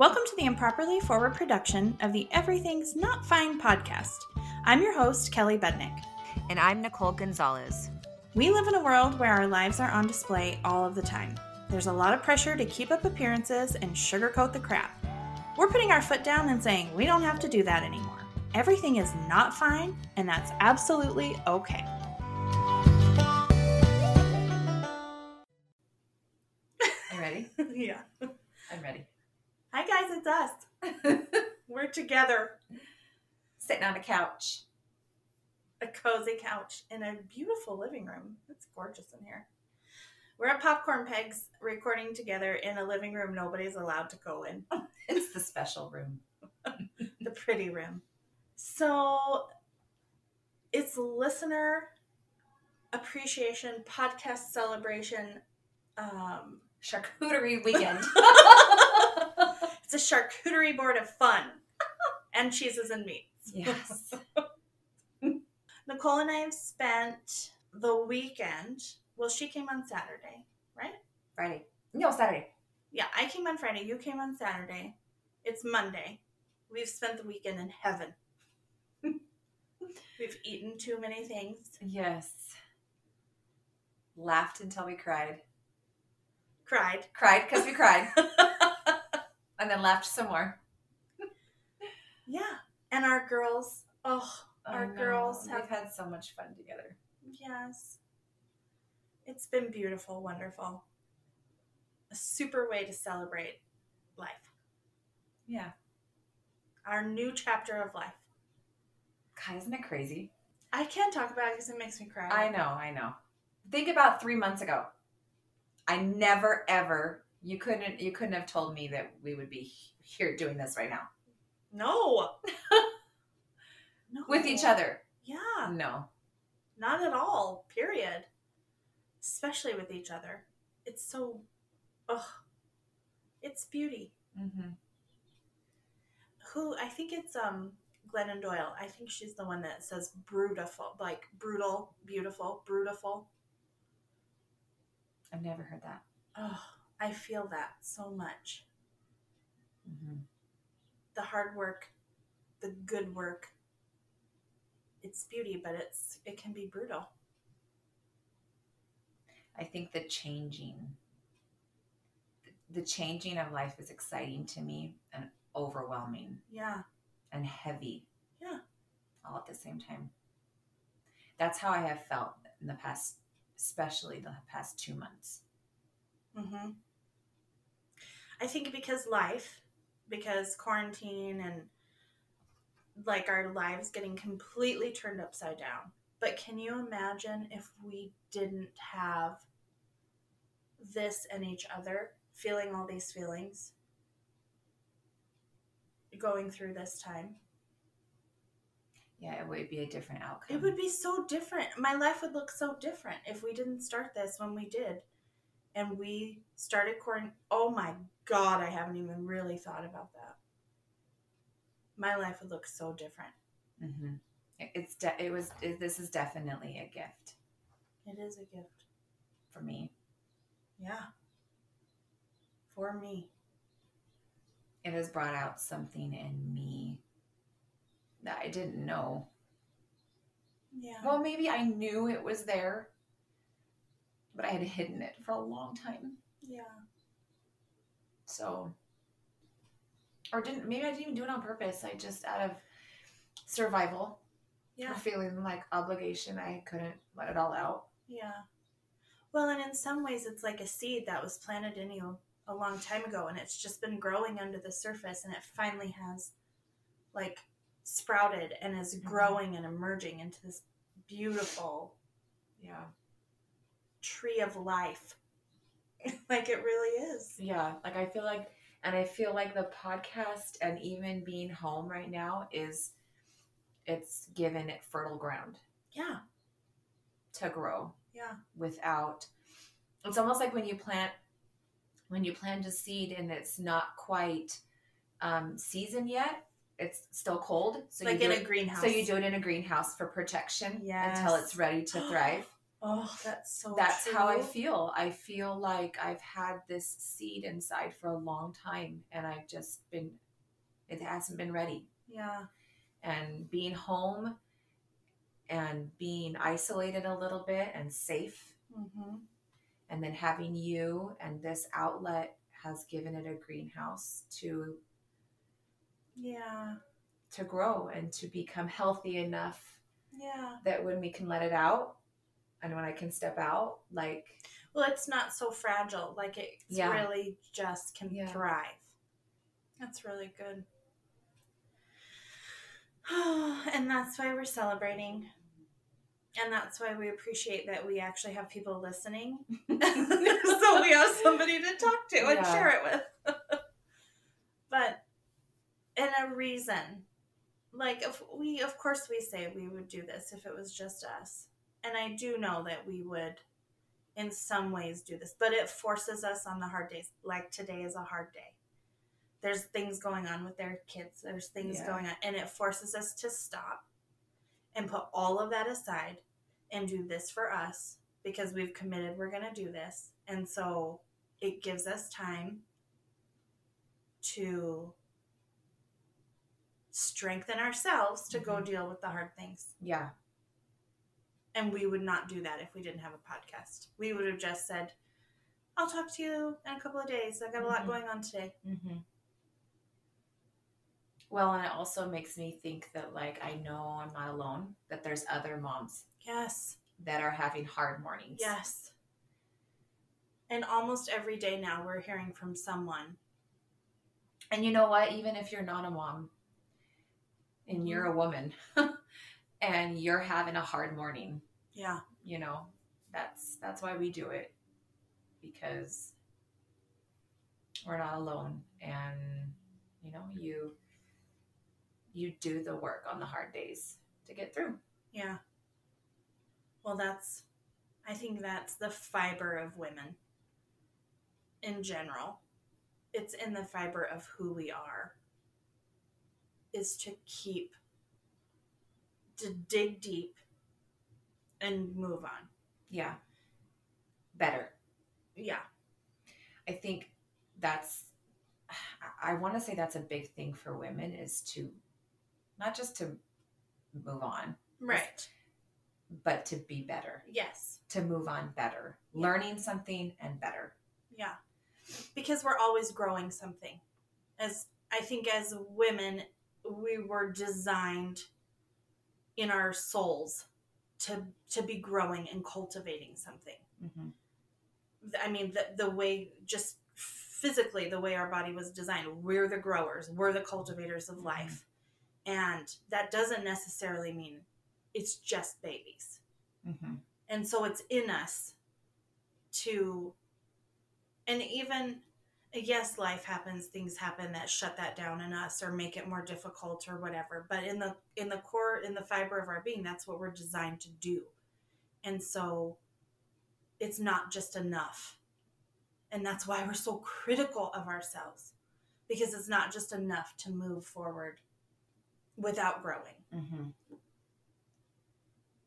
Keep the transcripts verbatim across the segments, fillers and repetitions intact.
Welcome to the Improperly Forward production of the Everything's Not Fine podcast. I'm your host, Kelly Bednick. And I'm Nicole Gonzalez. We live in a world where our lives are on display all of the time. There's a lot of pressure to keep up appearances and sugarcoat the crap. We're putting our foot down and saying we don't have to do that anymore. Everything is not fine, and that's absolutely okay. You ready? Yeah. I'm ready. Hi guys, it's us. We're together. Sitting on a couch. A cozy couch in a beautiful living room. It's gorgeous in here. We're at Popcorn Pegs recording together in a living room nobody's allowed to go in. It's the special room. The pretty room. So it's listener appreciation, podcast celebration, um, charcuterie weekend. It's a charcuterie board of fun and cheeses and meats. Yes. Nicole and I have spent the weekend. Well, she came on Saturday, right? Friday. No, Saturday. Yeah, I came on Friday. You came on Saturday. It's Monday. We've spent the weekend in heaven. We've eaten too many things. Yes. Laughed until we cried. Cried. Cried because we cried. And then laughed some more. Yeah. And our girls, oh, oh our no. girls have We've had so much fun together. Yes. It's been beautiful, wonderful. A super way to celebrate life. Yeah. Our new chapter of life. God, isn't it crazy? I can't talk about it because it makes me cry. I know, I know. Think about three months ago. I never, ever, you couldn't, you couldn't have told me that we would be here doing this right now. No. No. With each other. Yeah. No. Not at all, period. Especially with each other. It's so, ugh. It's beauty. Mm-hmm. Who, I think it's um Glennon Doyle. I think she's the one that says brutiful, like brutal, beautiful, brutiful. I've never heard that. Oh, I feel that so much. Mm-hmm. The hard work, the good work. It's beauty, but it's it can be brutal. I think the changing, the changing of life is exciting to me and overwhelming. Yeah. And heavy. Yeah. All at the same time. That's how I have felt in the past, especially the past two months. Mm-hmm. I think because life, because quarantine and like our lives getting completely turned upside down. But can you imagine if we didn't have this and each other, feeling all these feelings, going through this time? Yeah, it would be a different outcome. It would be so different. My life would look so different if we didn't start this when we did. And we started quarantine. Oh my God, I haven't even really thought about that. My life would look so different. Mm-hmm. It's de- it was it, this is definitely a gift. It is a gift for me. Yeah. For me. It has brought out something in me that I didn't know. Yeah. Well, maybe I knew it was there, but I had hidden it for a long time. Yeah. So, or didn't maybe I didn't even do it on purpose. I just out of survival. Yeah. Feeling like obligation, I couldn't let it all out. Yeah. Well, and in some ways, it's like a seed that was planted in you a long time ago, and it's just been growing under the surface, and it finally has, like, sprouted and is growing and emerging into this beautiful, yeah, tree of life. Like, it really is. Yeah. Like, I feel like, and I feel like the podcast and even being home right now is... it's given it fertile ground. Yeah. To grow. Yeah. Without, it's almost like when you plant, when you plant a seed and it's not quite um, seasoned yet, it's still cold. So like you do in it, a greenhouse. So you do it in a greenhouse for protection. Yes. Until it's ready to thrive. Oh, that's so That's true. How I feel. I feel like I've had this seed inside for a long time, and I've just been, it hasn't been ready. Yeah. And being home and being isolated a little bit and safe, mm-hmm. and then having you and this outlet has given it a greenhouse to, yeah, to grow and to become healthy enough. Yeah. That when we can let it out, and when I can step out, like... Well, it's not so fragile. Like, it yeah. really just can yeah. thrive. That's really good. Oh, and that's why we're celebrating. And that's why we appreciate that we actually have people listening. So we have somebody to talk to and yeah. share it with. But in a reason. Like, if we, of course we say we would do this if it was just us. And I do know that we would, in some ways, do this. But it forces us on the hard days. Like, today is a hard day. There's things going on with their kids. There's things yeah. going on. And it forces us to stop and put all of that aside and do this for us. Because we've committed we're going to do this. And so it gives us time to strengthen ourselves to mm-hmm. go deal with the hard things. Yeah. And we would not do that if we didn't have a podcast. We would have just said, I'll talk to you in a couple of days. I've got a lot mm-hmm. going on today. Mm-hmm. Well, and it also makes me think that, like, I know I'm not alone, that there's other moms. Yes. That are having hard mornings. Yes. And almost every day now we're hearing from someone. And you know what? Even if you're not a mom and you're a woman, and you're having a hard morning. Yeah. You know, that's that's why we do it. Because we're not alone. And, you know, you you do the work on the hard days to get through. Yeah. Well, that's, I think that's the fiber of women in general. It's in the fiber of who we are. Is to keep to dig deep and move on. Yeah. Better. Yeah. I think that's, I want to say that's a big thing for women, is to not just to move on. Right. But to be better. Yes. To move on better. Yeah. Learning something and better. Yeah. Because we're always growing something. As I think as women, we were designed in our souls to to be growing and cultivating something. Mm-hmm. I mean, the, the way, just physically, the way our body was designed, we're the growers, we're the cultivators of life. Mm-hmm. And that doesn't necessarily mean it's just babies. Mm-hmm. And so it's in us to, and even, yes, life happens, things happen that shut that down in us or make it more difficult or whatever. But in the in the core, in the fiber of our being, that's what we're designed to do. And so it's not just enough. And that's why we're so critical of ourselves, because it's not just enough to move forward without growing. Mm-hmm.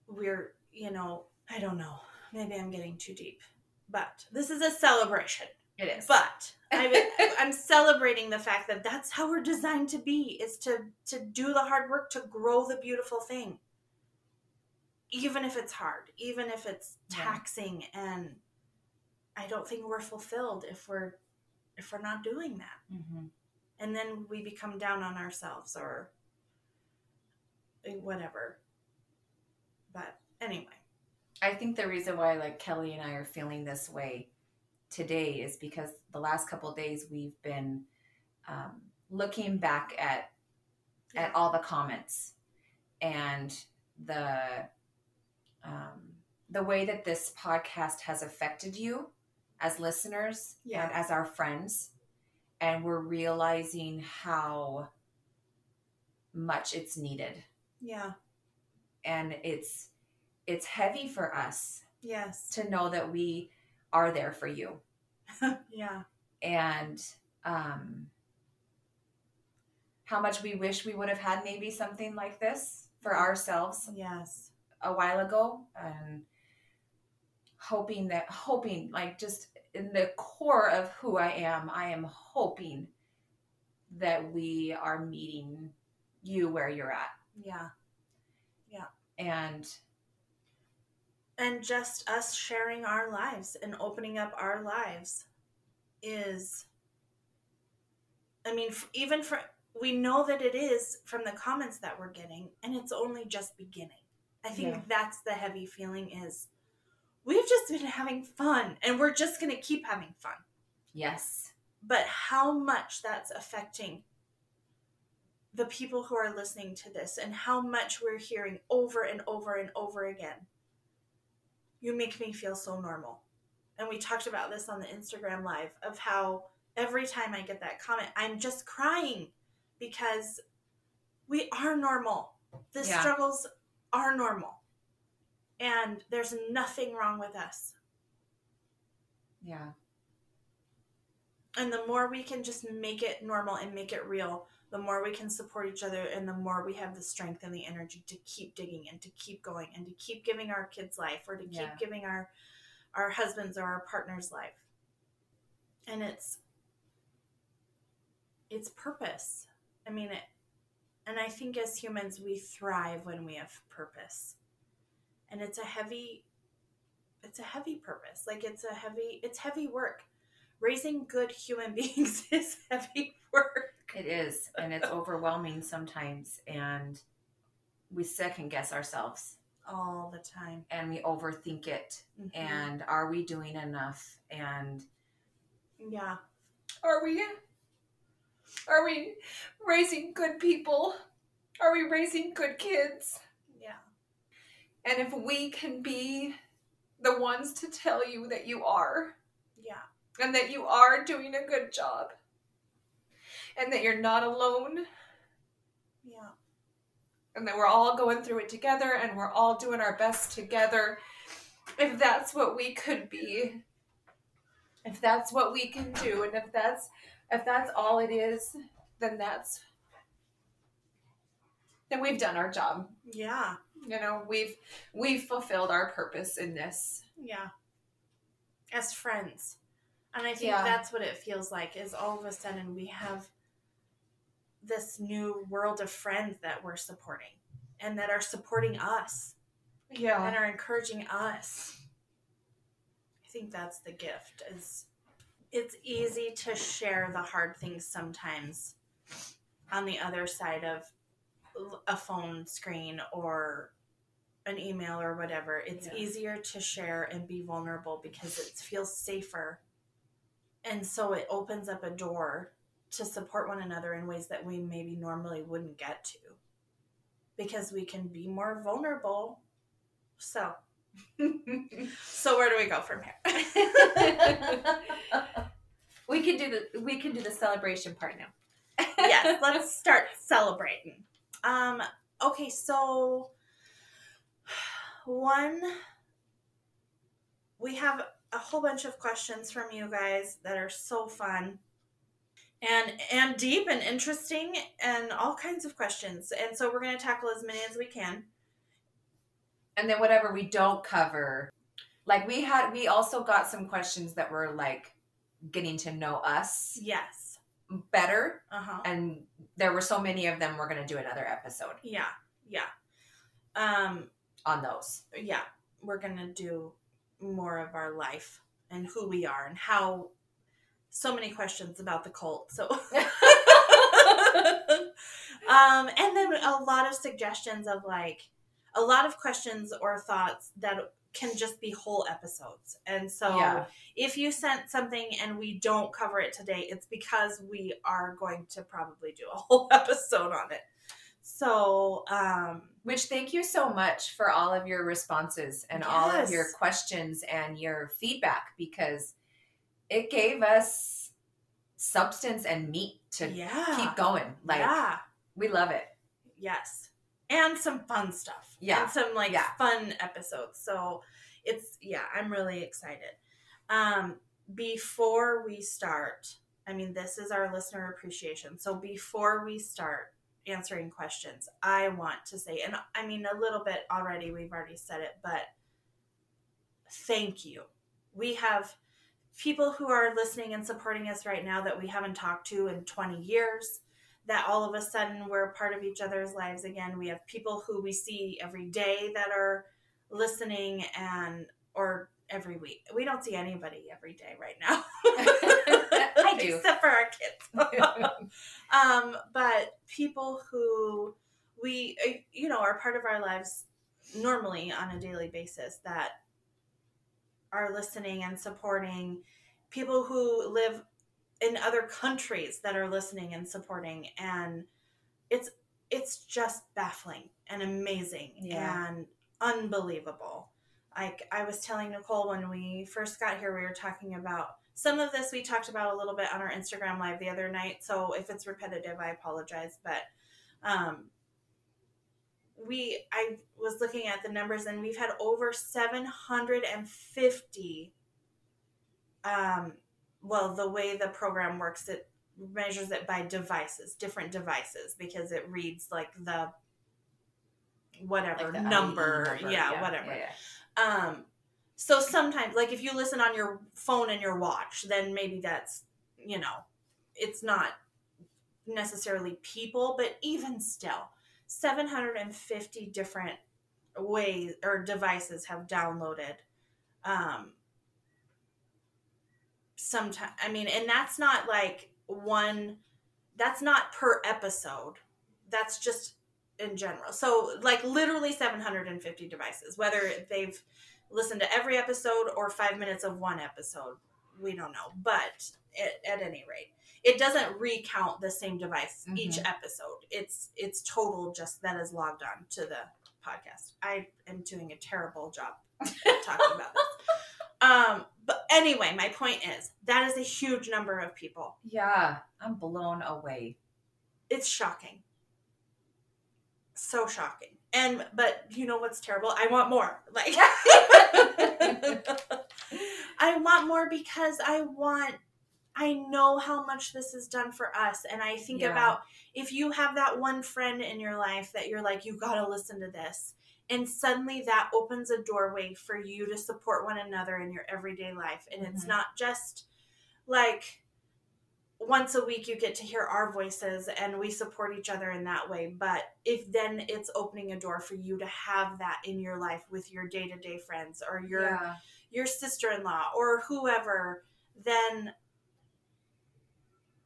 We're, you know, I don't know, maybe I'm getting too deep, but this is a celebration. It is. But I'm, I'm celebrating the fact that that's how we're designed to be, is to, to do the hard work, to grow the beautiful thing. Even if it's hard, even if it's taxing. Yeah. And I don't think we're fulfilled if we're, if we're not doing that. Mm-hmm. And then we become down on ourselves or whatever. But anyway. I think the reason why, like, Kelly and I are feeling this way today is because the last couple of days we've been um, looking back at yeah. at all the comments and the um, the way that this podcast has affected you as listeners yeah. and as our friends, and we're realizing how much it's needed. Yeah, and it's it's heavy for us. Yes, to know that we are there for you. Yeah. And um, how much we wish we would have had maybe something like this for ourselves. Yes. A while ago. And hoping that hoping like just in the core of who I am, I am hoping that we are meeting you where you're at. Yeah. Yeah. And and just us sharing our lives and opening up our lives is, I mean, even for, we know that it is from the comments that we're getting, and it's only just beginning. I think yeah. that's the heavy feeling is we've just been having fun and we're just going to keep having fun. Yes. But how much that's affecting the people who are listening to this and how much we're hearing over and over and over again. You make me feel so normal. And we talked about this on the Instagram live of how every time I get that comment, I'm just crying because we are normal. The yeah. struggles are normal. And there's nothing wrong with us. Yeah. And the more we can just make it normal and make it real, the more we can support each other and the more we have the strength and the energy to keep digging and to keep going and to keep giving our kids life or to keep yeah. giving our, our husbands or our partners life. And it's, it's purpose. I mean, it, and I think as humans, we thrive when we have purpose. And it's a heavy, it's a heavy purpose. Like it's a heavy, it's heavy work. Raising good human beings is heavy work. It is. And it's overwhelming sometimes. And we second guess ourselves. All the time. And we overthink it. Mm-hmm. And are we doing enough? And yeah. Are we, are we raising good people? Are we raising good kids? Yeah. And if we can be the ones to tell you that you are. Yeah. And that you are doing a good job. And that you're not alone. Yeah. And that we're all going through it together and we're all doing our best together. If that's what we could be. If that's what we can do. And if that's if that's all it is, then that's then we've done our job. Yeah. You know, we've we've fulfilled our purpose in this. Yeah. As friends. And I think yeah. that's what it feels like is all of a sudden we have this new world of friends that we're supporting and that are supporting us. Yeah. And are encouraging us. I think that's the gift is it's easy to share the hard things sometimes on the other side of a phone screen or an email or whatever. It's yeah. easier to share and be vulnerable because it feels safer. And so it opens up a door to support one another in ways that we maybe normally wouldn't get to because we can be more vulnerable. So, so where do we go from here? We can do the, we can do the celebration part now. Yes. Let's start celebrating. Um, okay. So one, we have a whole bunch of questions from you guys that are so fun and and deep and interesting and all kinds of questions. And so we're going to tackle as many as we can. And then whatever we don't cover, like we had, we also got some questions that were like getting to know us. Yes. Better. Uh-huh. And there were so many of them. We're going to do another episode. Yeah. Yeah. Um, on those. Yeah. We're going to do more of our life and who we are and how so many questions about the cult. So, um, and then a lot of suggestions of like a lot of questions or thoughts that can just be whole episodes. And so yeah. if you sent something and we don't cover it today, it's because we are going to probably do a whole episode on it. So, um, which thank you so much for all of your responses and yes. all of your questions and your feedback, because it gave us substance and meat to yeah. keep going. Like yeah. we love it. Yes. And some fun stuff. Yeah. And some like yeah. fun episodes. So it's, yeah, I'm really excited. Um, before we start, I mean, this is our listener appreciation. So before we start answering questions, I want to say, and I mean, a little bit already, we've already said it, but thank you. We have people who are listening and supporting us right now that we haven't talked to in twenty years, that all of a sudden we're part of each other's lives again. We have people who we see every day that are listening, and or every week. We don't see anybody every day right now. I do. Except for our kids. um, but people who we, you know, are part of our lives normally on a daily basis that are listening and supporting, people who live in other countries that are listening and supporting. And it's, it's just baffling and amazing yeah. and unbelievable. Like I was telling Nicole when we first got here, we were talking about some of this. We talked about a little bit on our Instagram live the other night. So if it's repetitive, I apologize, but, um, we, I was looking at the numbers, and we've had over seven hundred fifty, um, well, the way the program works, it measures it by devices, different devices, because it reads like the whatever like the number, number. Yeah, yeah, whatever. Yeah, yeah. Um, so sometimes, like if you listen on your phone and your watch, then maybe that's, you know, it's not necessarily people, but even still, seven hundred fifty different ways or devices have downloaded. Um, Sometimes, I mean, and that's not like one, that's not per episode. That's just in general. So like literally seven hundred fifty devices, whether they've listened to every episode or five minutes of one episode, we don't know. But it, at any rate, it doesn't recount the same device mm-hmm. each episode. It's, it's total just that is logged on to the podcast. I am doing a terrible job talking about this. Um, but anyway, my point is that is a huge number of people. Yeah. I'm blown away. It's shocking. So shocking. And, but you know what's terrible? I want more. Like, I want more because I want, I know how much this has done for us. And I think yeah. about if you have that one friend in your life that you're like, you got to listen to this. And suddenly that opens a doorway for you to support one another in your everyday life. And mm-hmm. it's not just like once a week you get to hear our voices and we support each other in that way. But if then it's opening a door for you to have that in your life with your day-to-day friends or your, yeah. your sister-in-law or whoever, then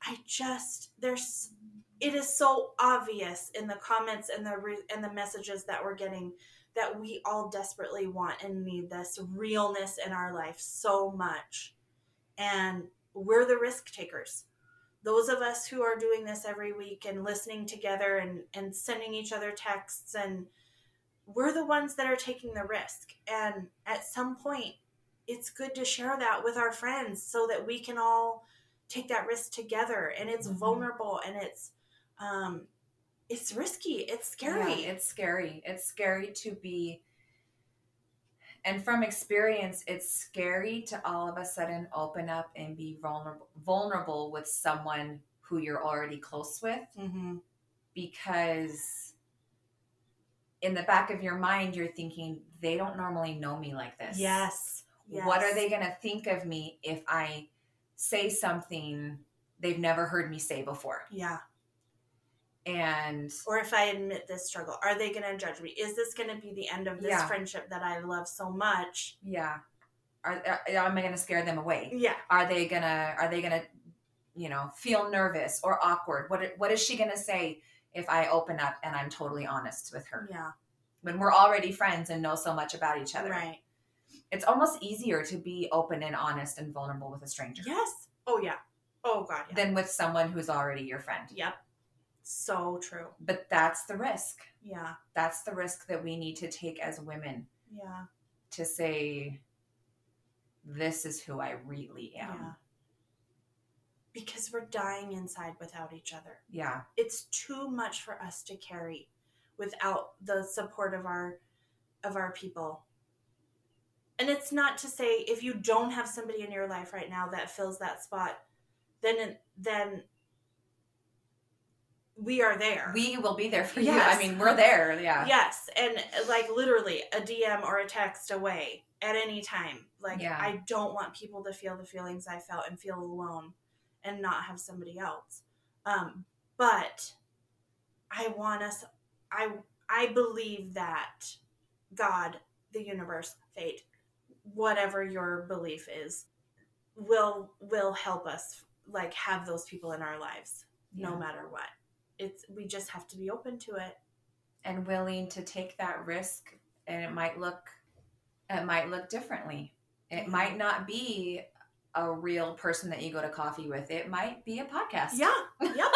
I just, there's... It is so obvious in the comments and the re- and the messages that we're getting that we all desperately want and need this realness in our life so much. And we're the risk takers. Those of us who are doing this every week and listening together and, and sending each other texts, and we're the ones that are taking the risk. And at some point, it's good to share that with our friends so that we can all take that risk together. And it's mm-hmm. vulnerable and it's, Um, it's risky. It's scary. Yeah, it's scary. It's scary to be, and from experience, it's scary to all of a sudden open up and be vulnerable, vulnerable with someone who you're already close with, mm-hmm. because in the back of your mind, you're thinking, they don't normally know me like this. Yes. yes. What are they going to think of me if I say something they've never heard me say before? Yeah. And or if I admit this struggle, are they going to judge me? Is this going to be the end of this yeah. friendship that I love so much? Yeah. Are, are am I going to scare them away? Yeah. Are they going to, are they going to, you know, feel nervous or awkward? What, what is she going to say if I open up and I'm totally honest with her? Yeah. When we're already friends and know so much about each other. Right. It's almost easier to be open and honest and vulnerable with a stranger. Yes. Oh yeah. Oh God. Yeah. Than with someone who's already your friend. Yep. So true. But that's the risk. Yeah. That's the risk that we need to take as women. Yeah. To say, this is who I really am. Yeah. Because we're dying inside without each other. Yeah. It's too much for us to carry without the support of our, of our people. And it's not to say if you don't have somebody in your life right now that fills that spot, then, then, we are there. We will be there for yes. you. I mean, we're there. Yeah. Yes. And like literally a D M or a text away at any time. Like, yeah. I don't want people to feel the feelings I felt and feel alone and not have somebody else. Um, but I want us, I, I believe that God, the universe, fate, whatever your belief is, will, will help us like have those people in our lives, yeah. no matter what. It's, we just have to be open to it and willing to take that risk. And it might look, it might look differently. It mm-hmm. might not be a real person that you go to coffee with. It might be a podcast. Yeah. Yeah.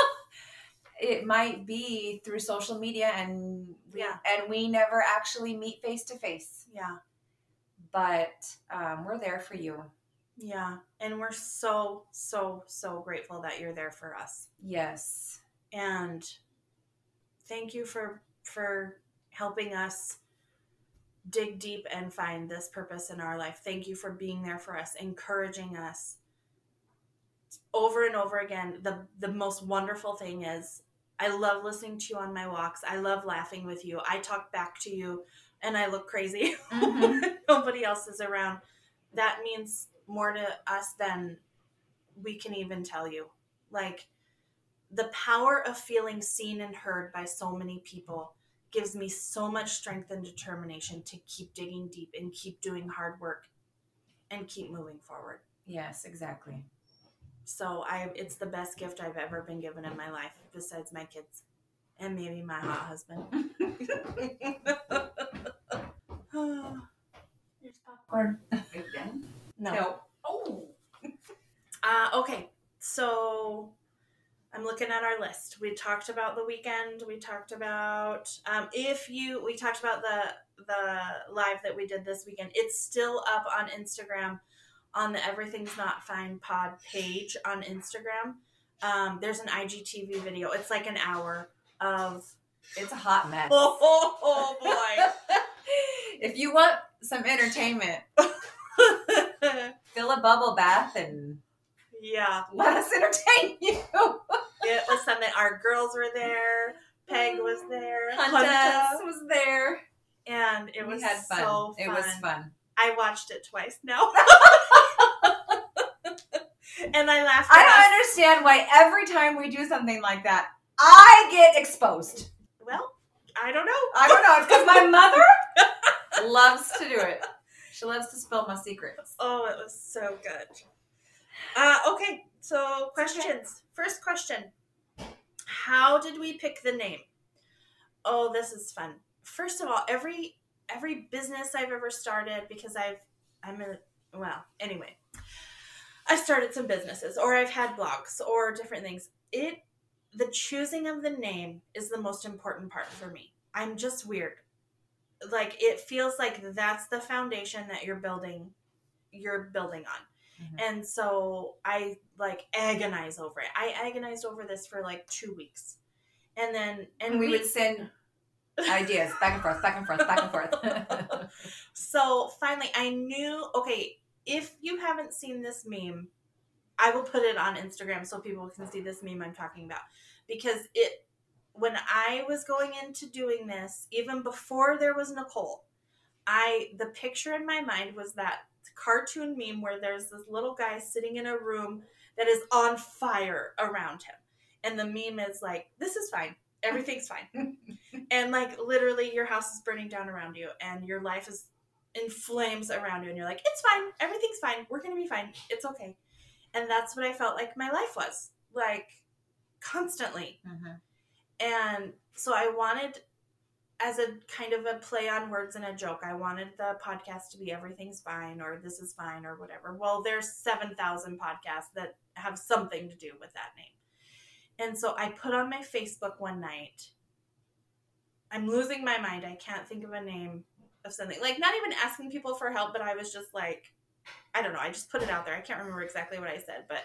It might be through social media and we, yeah. and we never actually meet face to face. Yeah. But um, we're there for you. Yeah. And we're so, so, so grateful that you're there for us. Yes. And thank you for, for helping us dig deep and find this purpose in our life. Thank you for being there for us, encouraging us over and over again. The, the most wonderful thing is I love listening to you on my walks. I love laughing with you. I talk back to you and I look crazy. Mm-hmm. Nobody else is around. That means more to us than we can even tell you. Like, the power of feeling seen and heard by so many people gives me so much strength and determination to keep digging deep and keep doing hard work and keep moving forward. Yes, exactly. So I, it's the best gift I've ever been given in my life, besides my kids and maybe my hot husband. Here's popcorn. Again? No. no. Oh. Uh, okay. So I'm looking at our list. We talked about the weekend. We talked about um, if you, we talked about the, the live that we did this weekend. It's still up on Instagram on the Everything's Not Fine pod page on Instagram. Um, there's an I G T V video. It's like an hour of, it's a hot mess. Oh, oh, oh boy. If you want some entertainment, fill a bubble bath and yeah. let us entertain you. It was something. Our girls were there. Peg was there. Hunta was there. And it we was had fun. so fun. It was fun. I watched it twice now. And I laughed. I don't us. understand why every time we do something like that, I get exposed. Well, I don't know. I don't know. It's because my mother loves to do it. She loves to spill my secrets. Oh, it was so good. Uh, okay, so questions. Okay. First question. How did we pick the name? Oh, this is fun. First of all, every every business I've ever started, because I've, I'm a, well, anyway, I started some businesses or I've had blogs or different things. It, the choosing of the name is the most important part for me. I'm just weird. Like, it feels like that's the foundation that you're building, you're building on. And so I like agonize over it. I agonized over this for like two weeks. And then, and we, we would send ideas back and forth, back and forth, back and forth. So finally I knew, okay, if you haven't seen this meme, I will put it on Instagram so people can see this meme I'm talking about, because it, when I was going into doing this, even before there was Nicole, I, the picture in my mind was that cartoon meme where there's this little guy sitting in a room that is on fire around him, and the meme is like, this is fine, everything's fine. And like, literally your house is burning down around you and your life is in flames around you, and you're like, it's fine, everything's fine, we're gonna be fine, it's okay. And that's what I felt like my life was like constantly. Mm-hmm. And so I wanted, as a kind of a play on words and a joke, I wanted the podcast to be Everything's Fine or This Is Fine or whatever. Well, there's seven thousand podcasts that have something to do with that name. And so I put on my Facebook one night, I'm losing my mind, I can't think of a name of something. Like, not even asking people for help, but I was just like, I don't know, I just put it out there. I can't remember exactly what I said, but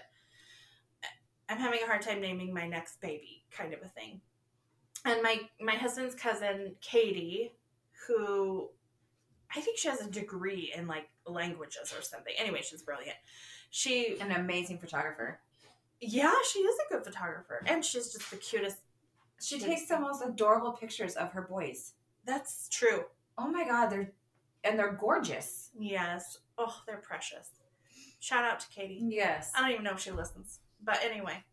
I'm having a hard time naming my next baby kind of a thing. And my, my husband's cousin, Katie, who I think she has a degree in like languages or something. Anyway, she's brilliant. She an amazing photographer. Yeah, she is a good photographer. And she's just the cutest. She takes the most adorable pictures of her boys. That's true. Oh my God. They're and they're gorgeous. Yes. Oh, they're precious. Shout out to Katie. Yes. I don't even know if she listens. But anyway,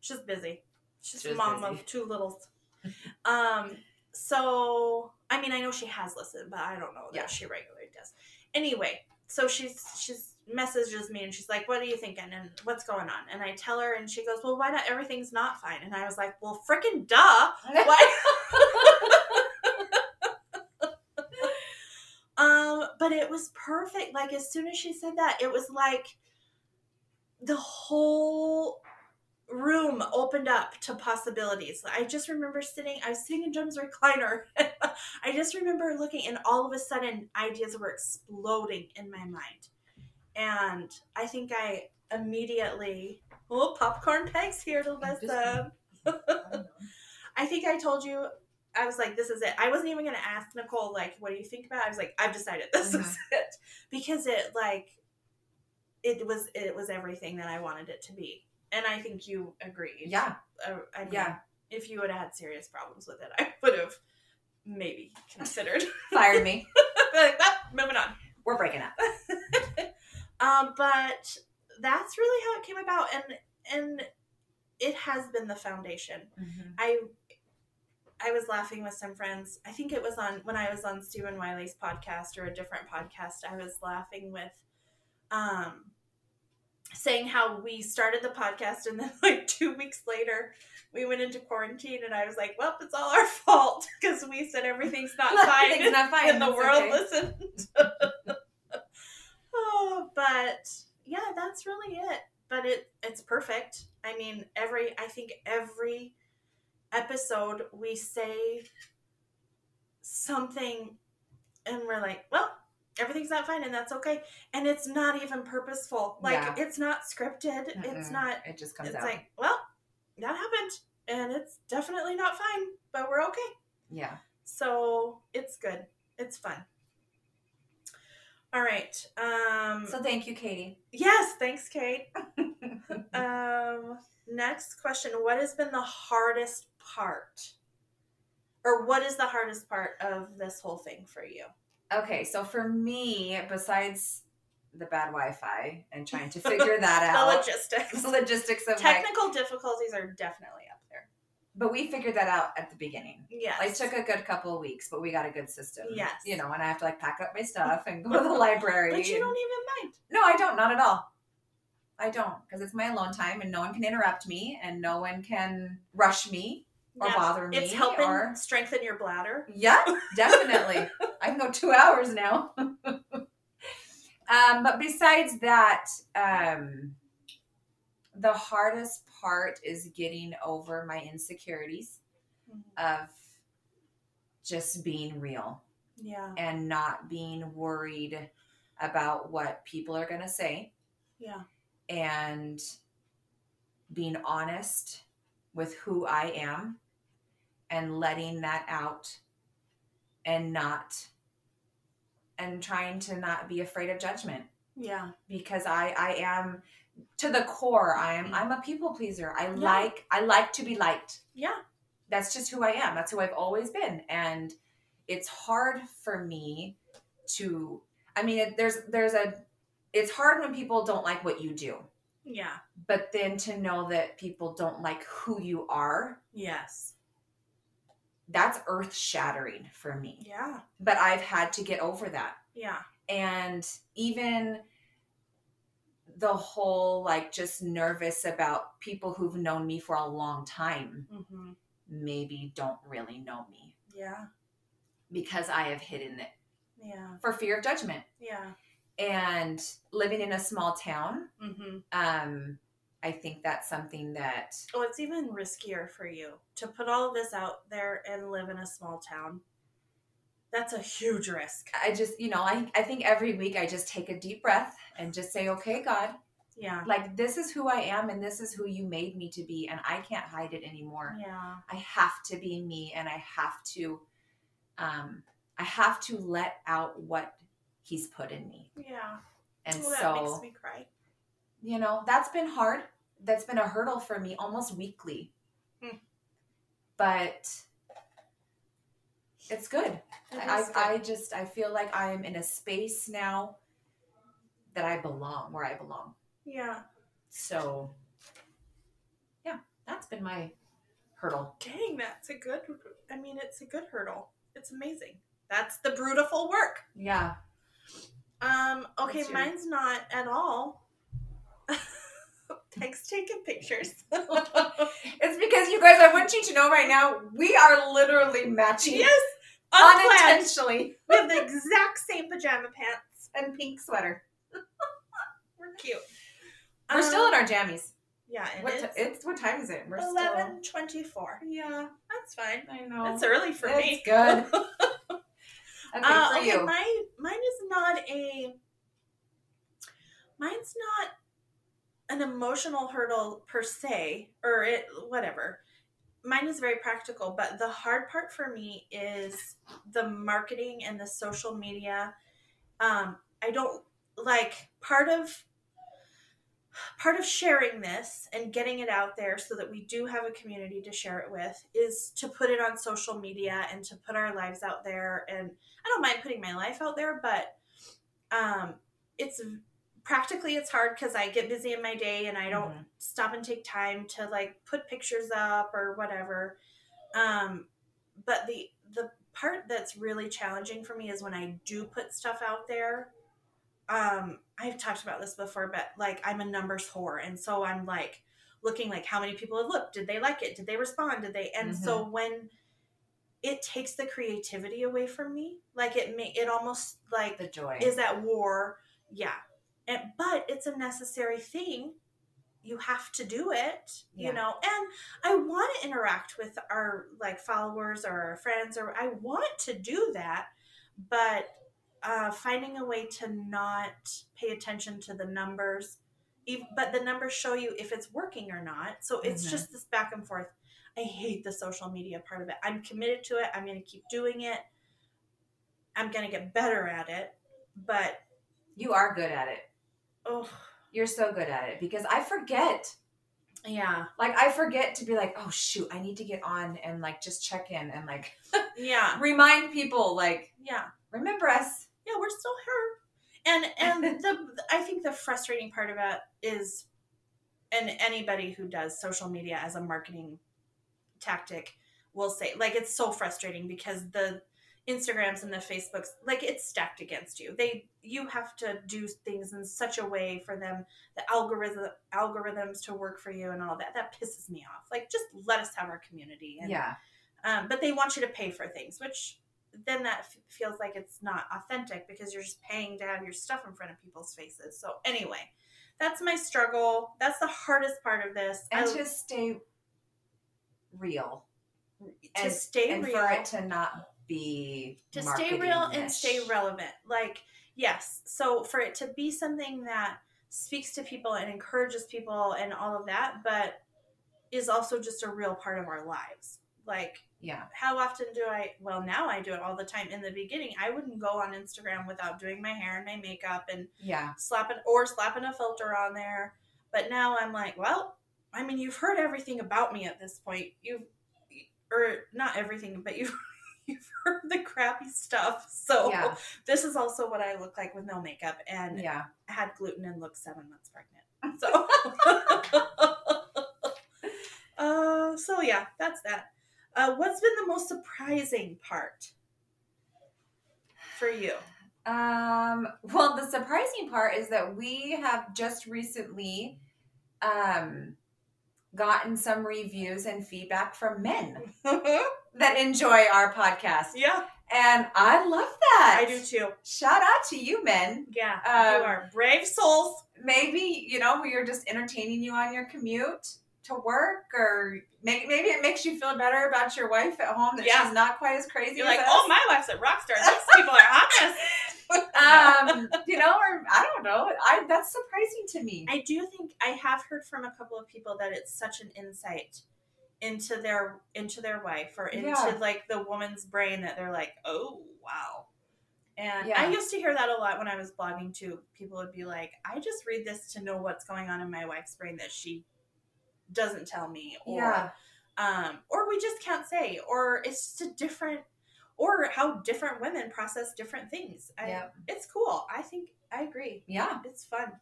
she's busy. She's the mom busy. of two littles. um, so, I mean, I know she has listened, but I don't know that yeah. she regularly does. Anyway, so she's she's messages me and she's like, what are you thinking and what's going on? And I tell her and she goes, well, why not? Everything's not fine. And I was like, well, freaking duh. Why? Um, but it was perfect. Like, as soon as she said that, it was like the whole room opened up to possibilities. I just remember sitting, I was sitting in Jim's recliner. I just remember looking, and all of a sudden ideas were exploding in my mind. And I think I immediately, oh, popcorn pegs here to listen. I think I told you, I was like, this is it. I wasn't even going to ask Nicole, like, what do you think about it? I was like, I've decided this yeah. is it. Because it, like, it was it was everything that I wanted it to be. And I think you agreed. Yeah. Uh, I mean, yeah. If you would have had serious problems with it, I would have maybe considered. Fired me. Like, ah, moving on. We're breaking up. um, but that's really how it came about. And, and it has been the foundation. Mm-hmm. I... I was laughing with some friends. I think it was on when I was on Stu and Wiley's podcast or a different podcast. I was laughing with um, saying how we started the podcast and then like two weeks later we went into quarantine and I was like, well, it's all our fault because we said everything's not fine. Everything's not fine. And the world okay. listened. Oh, but yeah, that's really it. But it it's perfect. I mean, every, I think every episode we say something and we're like, well, everything's not fine and that's okay. And it's not even purposeful. Like yeah. it's not scripted. Mm-mm. It's not, it just comes it's out. It's like, well, that happened and it's definitely not fine, but we're okay. Yeah. So it's good. It's fun. All right. Um, so thank you, Katie. Yes. Thanks, Kate. um, Next question, what has been the hardest part? Or what is the hardest part of this whole thing for you? Okay, so for me, besides the bad Wi-Fi and trying to figure that out. The logistics. The logistics of Technical like, difficulties are definitely up there. But we figured that out at the beginning. Yes. Like, it took a good couple of weeks, but we got a good system. Yes. You know, and I have to like pack up my stuff and go to the library. But you and... don't even mind. No, I don't. Not at all. I don't, because it's my alone time and no one can interrupt me and no one can rush me or yeah, bother me. It's helping or... strengthen your bladder. Yeah, definitely. I can go two hours now. um, but besides that, um, the hardest part is getting over my insecurities mm-hmm. of just being real. Yeah. And not being worried about what people are going to say. Yeah. And being honest with who I am and letting that out and not, and trying to not be afraid of judgment. Yeah. Because I, I am to the core. I'm, I'm a people pleaser. I yeah. like, I like to be liked. Yeah. That's just who I am. That's who I've always been. And it's hard for me to, I mean, there's, there's a, it's hard when people don't like what you do. Yeah. But then to know that people don't like who you are. Yes. That's earth shattering for me. Yeah. But I've had to get over that. Yeah. And even the whole, like, just nervous about people who've known me for a long time, mm-hmm. maybe don't really know me. Yeah. Because I have hidden it. Yeah. For fear of judgment. Yeah. And living in a small town, mm-hmm. um, I think that's something that... Oh, it's even riskier for you to put all this out there and live in a small town. That's a huge risk. I just, you know, I, I think every week I just take a deep breath and just say, okay, God. Yeah. Like, this is who I am and this is who you made me to be and I can't hide it anymore. Yeah. I have to be me and I have to, um, I have to let out what He's put in me. Yeah. And well, so that makes me cry. You know, that's been hard. That's been a hurdle for me almost weekly. Mm. But It's good. I, good. I just, I feel like I am in a space now that I belong, where I belong. Yeah. So, yeah, that's been my hurdle. Dang, that's a good, I mean, it's a good hurdle. It's amazing. That's the beautiful work. Yeah. Um. Okay, your... mine's not at all. Thanks, taking pictures. It's because you guys, I want you to know right now, we are literally matching. Yes, unintentionally. We have the exact same pajama pants and pink sweater. We're cute. We're um, still in our jammies. Yeah, it what is. T- it's what time is it? We're eleven still... twenty-four. Yeah, that's fine. I know. That's early for it's me. It's good. Okay, uh, for okay, you. My mine is not a. Mine's not. An emotional hurdle per se, or it whatever. Mine is very practical, but the hard part for me is the marketing and the social media. Um, I don't like part of part of sharing this and getting it out there so that we do have a community to share it with is to put it on social media and to put our lives out there. And I don't mind putting my life out there, but um, it's. Practically, it's hard because I get busy in my day and I don't mm-hmm. stop and take time to like put pictures up or whatever. Um, but the the part that's really challenging for me is when I do put stuff out there. Um, I've talked about this before, but like I'm a numbers whore, and so I'm like looking like how many people have looked, did they like it, did they respond, did they? And mm-hmm. so when it takes the creativity away from me, like it may, it almost like the joy is at war. Yeah. And, but it's a necessary thing. You have to do it, yeah. you know, and I want to interact with our like followers or our friends, or I want to do that, but uh, finding a way to not pay attention to the numbers, even, but the numbers show you if it's working or not. So it's mm-hmm. just this back and forth. I hate the social media part of it. I'm committed to it. I'm going to keep doing it. I'm going to get better at it, but you are good at it. Oh, you're so good at it because I forget. Yeah. Like I forget to be like, oh shoot, I need to get on and like just check in and like yeah, remind people like, yeah, remember us. Yeah, we're still here. And and the I think the frustrating part about is and anybody who does social media as a marketing tactic will say like it's so frustrating because the Instagrams and the Facebooks, like it's stacked against you. They, you have to do things in such a way for them, the algorithm algorithms to work for you and all that. That pisses me off. Like, just let us have our community. And, yeah. Um, but they want you to pay for things, which then that f- feels like it's not authentic because you're just paying to have your stuff in front of people's faces. So anyway, that's my struggle. That's the hardest part of this. And I, to stay real. To and, stay and real. And for it to not be to stay real and stay relevant. Like, yes. So for it to be something that speaks to people and encourages people and all of that, but is also just a real part of our lives. Like, yeah. How often do I, well, now I do it all the time. In the beginning, I wouldn't go on Instagram without doing my hair and my makeup and yeah. slapping or slapping a filter on there. But now I'm like, well, I mean, you've heard everything about me at this point. You've, or not everything, but you've, You've heard the crappy stuff. So yeah. This is also what I look like with no makeup and yeah. had gluten and looked seven months pregnant. So, uh, so yeah, that's that. Uh, what's been the most surprising part for you? Um, well, the surprising part is that we have just recently um, gotten some reviews and feedback from men. That enjoy our podcast. Yeah. And I love that. I do too. Shout out to you, men. Yeah. Um, you are brave souls. Maybe, you know, we are just entertaining you on your commute to work, or maybe, maybe it makes you feel better about your wife at home that yeah. she's not quite as crazy. You're like, us. Oh, my wife's a rock star. These people are honest. um, you know, or I don't know. I that's surprising to me. I do think I have heard from a couple of people that it's such an insight into their into their wife or into yeah. like the woman's brain that they're like, oh wow. And yeah. I used to hear that a lot when I was blogging too. People would be like, I just read this to know what's going on in my wife's brain that she doesn't tell me, or yeah. um or we just can't say, or it's just a different, or how different women process different things. I, yeah. It's cool. I think I agree. Yeah. It's fun.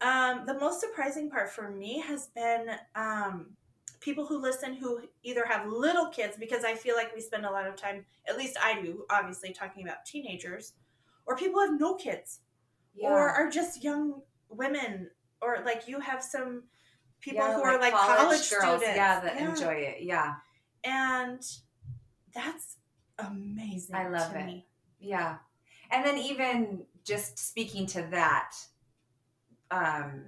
Um, the most surprising part for me has been um, people who listen who either have little kids, because I feel like we spend a lot of time, at least I do, obviously talking about teenagers, or people who have no kids, yeah. or are just young women, or like you have some people yeah, who like are like college, college girls, students. Yeah, that yeah. enjoy it. Yeah. And that's amazing. I love to it. Me. Yeah. And then even just speaking to that, um,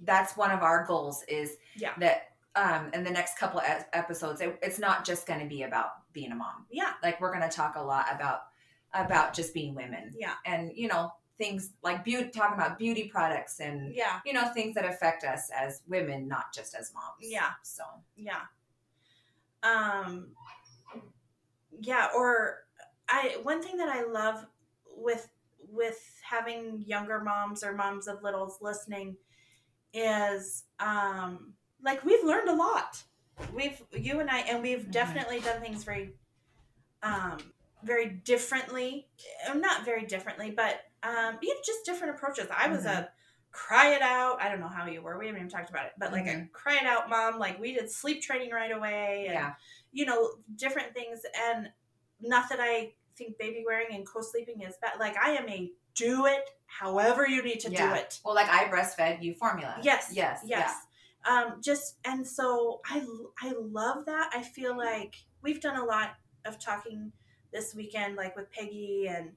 that's one of our goals is yeah. that, um, in the next couple of episodes, it, it's not just going to be about being a mom. Yeah. Like we're going to talk a lot about, about just being women. Yeah. And, you know, things like beauty, talking about beauty products and, yeah. you know, things that affect us as women, not just as moms. Yeah. So, yeah. Um, yeah. Or I, one thing that I love with, with having younger moms or moms of littles listening is, um, like we've learned a lot. We've, you and I, and we've mm-hmm. definitely done things very, um, very differently, not very differently, but, um, you have just different approaches. I was mm-hmm. a cry it out. I don't know how you were. We haven't even talked about it, but mm-hmm. like a cry it out mom, like we did sleep training right away and, yeah. you know, different things. And not that I think baby wearing and co-sleeping is bad. Like I am a do it however you need to yeah. do it. Well, like I breastfed you formula. Yes. Yes. Yes. Yeah. Um, just, and so I, I love that. I feel like we've done a lot of talking this weekend, like with Peggy and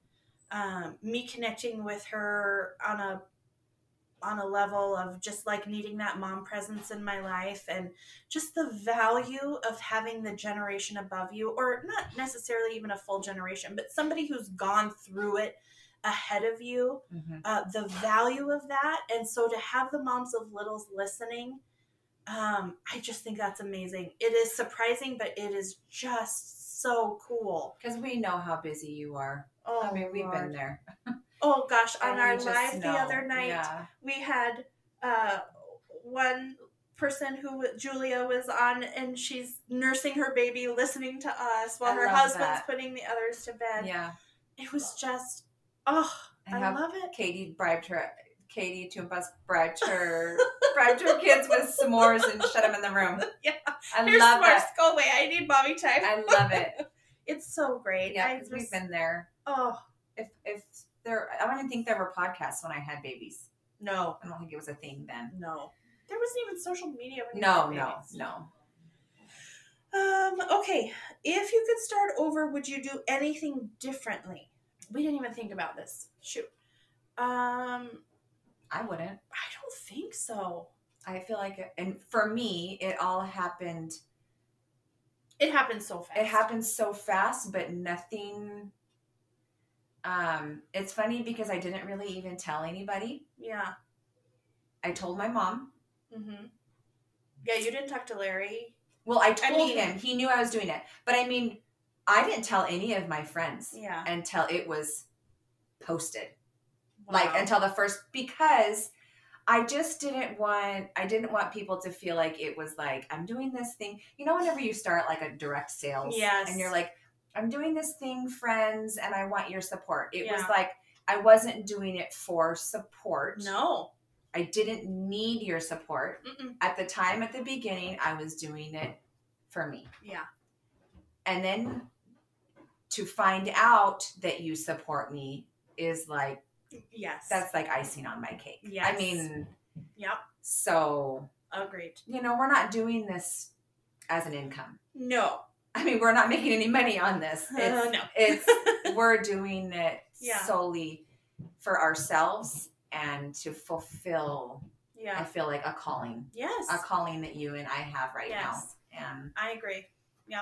um, me connecting with her on a on a level of just like needing that mom presence in my life, and just the value of having the generation above you, or not necessarily even a full generation, but somebody who's gone through it ahead of you, mm-hmm. uh, the value of that. And so to have the moms of littles listening, um, I just think that's amazing. It is surprising, but it is just so cool, because we know how busy you are. Oh, I mean, we've Lord. been there. Oh gosh, on our live know. the other night, yeah. we had uh, one person who Julia was on, and she's nursing her baby, listening to us while I her husband's that. putting the others to bed. Yeah, it was just oh, and I love it. Katie bribed her. Katie to us bribed her, bribed her kids with s'mores and shut them in the room. Yeah, I Here's love s'mores. It. Go away. I need mommy time. I love it. It's so great. Yeah, I just, we've been there. Oh, if if there, I don't even think there were podcasts when I had babies. No, I don't think it was a thing then. No, there wasn't even social media when you had babies. No, no, no. Um. Okay, if you could start over, would you do anything differently? We didn't even think about this. Shoot. Um. I wouldn't. I don't think so. I feel like, it, and for me, it all happened. It happened so fast. It happened so fast, but nothing. Um, it's funny because I didn't really even tell anybody. Yeah. I told my mom. Mm-hmm. Yeah, you didn't talk to Larry. Well, I told I mean, him. He knew I was doing it. But I mean, I didn't tell any of my friends yeah. until it was posted. Wow. Like until the first, because I just didn't want, I didn't want people to feel like it was like, I'm doing this thing. You know, whenever you start like a direct sales yes. and you're like, I'm doing this thing, friends, and I want your support. It yeah. was like, I wasn't doing it for support. No, I didn't need your support Mm-mm. at the time. At the beginning, I was doing it for me. Yeah. And then to find out that you support me is like, yes. That's like icing on my cake. Yes. I mean, yep. So, agreed. You know, we're not doing this as an income. No. I mean, we're not making any money on this. It's, uh, no. It's we're doing it yeah. solely for ourselves and to fulfill yeah. I feel like a calling. Yes. A calling that you and I have right yes. now. And I agree. Yep.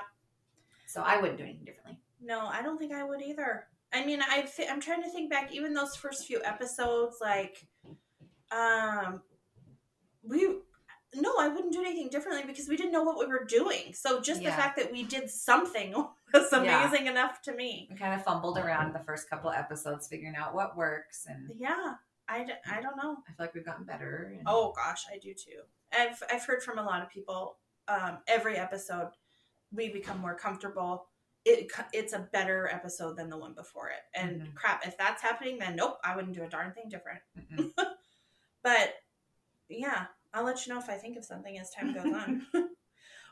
So, I wouldn't do anything differently. No, I don't think I would either. I mean, I th- I'm trying to think back, even those first few episodes, like, um, we, no, I wouldn't do anything differently because we didn't know what we were doing. So just yeah. the fact that we did something was amazing yeah. enough to me. We kind of fumbled around the first couple of episodes figuring out what works. And yeah, I, d- I don't know. I feel like we've gotten better. And... Oh gosh, I do too. I've, I've heard from a lot of people, um, every episode we become more comfortable. it it's a better episode than the one before it. And mm-hmm. crap, if that's happening, then nope, I wouldn't do a darn thing different. Mm-hmm. But yeah, I'll let you know if I think of something as time goes on.